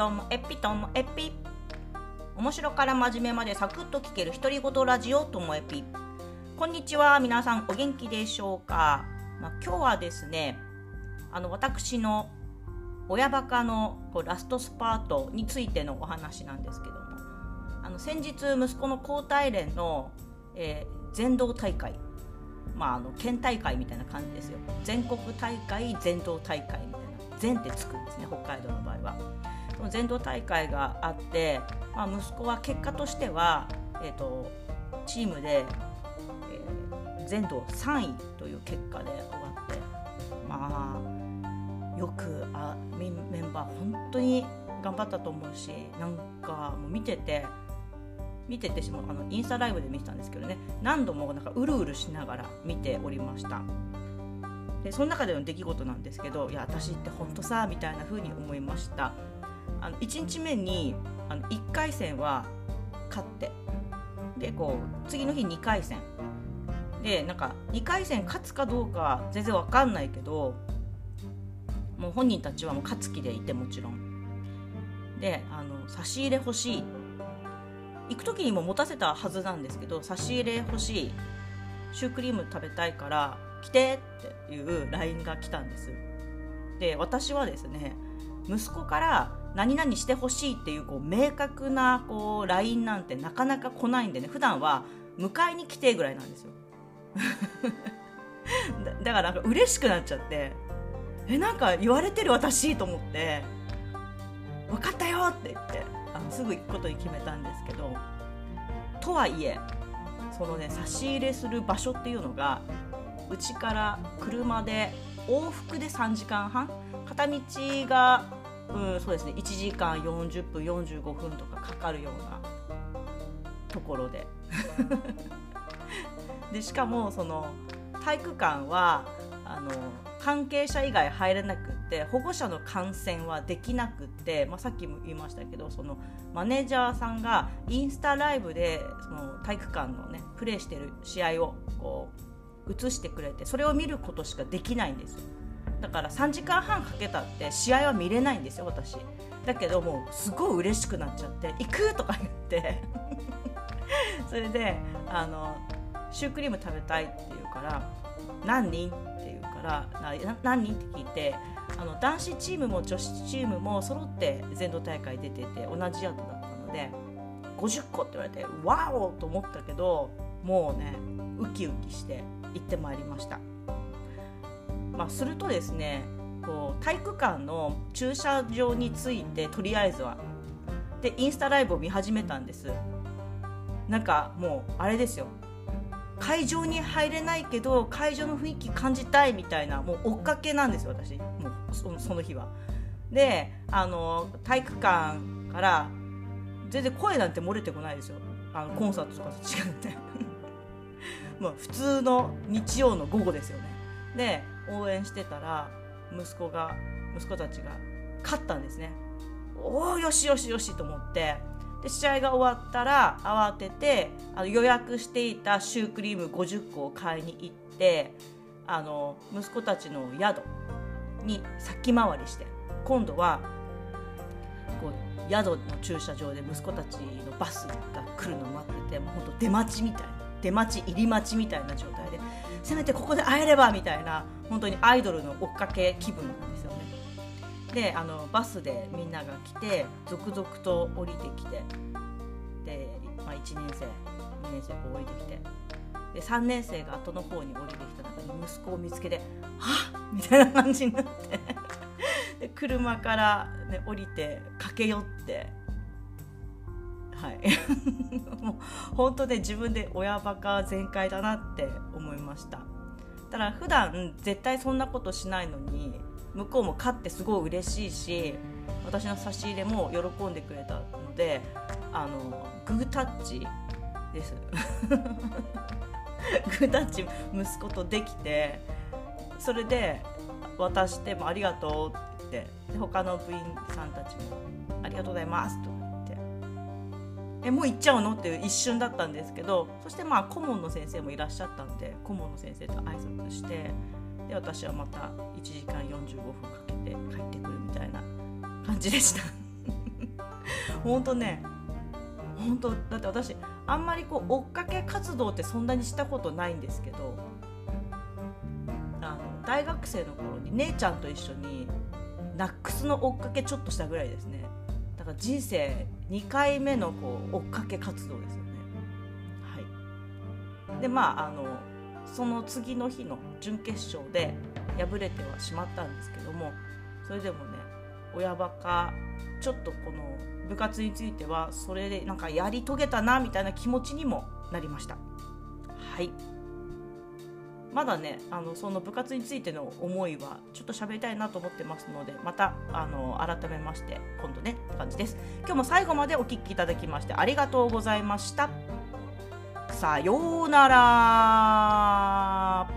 ともえぴともえぴ、面白から真面目までサクッと聞ける独り言ラジオともえぴ。こんにちは、皆さんお元気でしょうか。今日はですね、私の親バカのラストスパートについてのお話なんですけども、先日息子の高体連の、全道大会、県大会みたいな感じですよ。全国大会、全道大会みたいな、全ってつくんですね、北海道の場合は。その全道大会があって、息子は結果としては、チームで、全道3位という結果で終わって、よくメンバー本当に頑張ったと思うし、なんかもう見ててインスタライブで見てたんですけどね、何度もなんかうるうるしながら見ておりました。でその中での出来事なんですけど、いや私ってほんとさみたいな風に思いました。1日目に1回戦は勝って、で次の日2回戦で、なんか2回戦勝つかどうか全然分かんないけど、もう本人たちはもう勝つ気でいて、もちろんで差し入れ欲しい、行く時にも持たせたはずなんですけど、差し入れ欲しい、シュークリーム食べたいから来てっていう LINE が来たんです。で私はですね、息子から何々してほしいっていう明確なLINE なんてなかなか来ないんでね、普段は迎えに来てぐらいなんですよだからなんか嬉しくなっちゃって、なんか言われてる私と思って、分かったよって言ってすぐ行くことに決めたんですけど、とはいえそのね、差し入れする場所っていうのがうちから車で往復で3時間半、片道がそうですね、1時間40分45分とかかかるようなところででしかもその体育館は関係者以外入れなくって、保護者の観戦はできなくって、さっきも言いましたけど、そのマネージャーさんがインスタライブでその体育館のね、プレーしてる試合を映してくれて、それを見ることしかできないんですよ。だから3時間半かけたって試合は見れないんですよ、私。だけどもうすごい嬉しくなっちゃって、行くとか言ってそれでシュークリーム食べたいって言うから、何人っていうから何人って聞いて、男子チームも女子チームも揃って全道大会出てて同じ宿だったので50個って言われて、ワオと思ったけど、もうねウキウキして行ってまいりました。するとですね、体育館の駐車場についてとりあえずはでインスタライブを見始めたんです。なんかもうあれですよ、会場に入れないけど会場の雰囲気感じたいみたいな、もう追っかけなんですよ、私もうその日は。で体育館から全然声なんて漏れてこないですよ、コンサートとかと違って普通の日曜の午後ですよね。で応援してたら息子たちが勝ったんですね。おー、よしよしよしと思って、で試合が終わったら慌てて予約していたシュークリーム50個を買いに行って、息子たちの宿に先回りして、今度は宿の駐車場で息子たちのバスが来るのを待ってて、もうほんと出待ちみたいな状態で、せめてここで会えればみたいな、本当にアイドルの追っかけ気分なんですよね。でバスでみんなが来て、続々と降りてきて、で、1年生2年生降りてきて、で3年生が後の方に降りてきた中に息子を見つけて、はっみたいな感じになってで車から、ね、降りて駆け寄って、はいもう本当ね、自分で親バカ全開だなって思いました。だから普段絶対そんなことしないのに、向こうも勝ってすごい嬉しいし、私の差し入れも喜んでくれたので、グータッチですグータッチ息子とできて、それで渡してもありがとうって言って、他の部員さんたちもありがとうございますと言って、もう行っちゃうのっていう一瞬だったんですけど、そして顧問の先生もいらっしゃったんで、顧問の先生と挨拶して、で私はまた1時間45分かけて帰ってくるみたいな感じでしたほんとね、ほんとだって私あんまりこう追っかけ活動ってそんなにしたことないんですけど、大学生の頃に姉ちゃんと一緒にナックスの追っかけちょっとしたぐらいですね。だから人生2回目のこう追っかけ活動ですよね。はい。でまあその次の日の準決勝で敗れてはしまったんですけども、それでもね親バカちょっとこの部活についてはそれでなんかやり遂げたなみたいな気持ちにもなりました。はい。まだねその部活についての思いはちょっと喋りたいなと思ってますので、また改めまして今度ねって感じです。今日も最後までお聞きいただきましてありがとうございました。さようなら。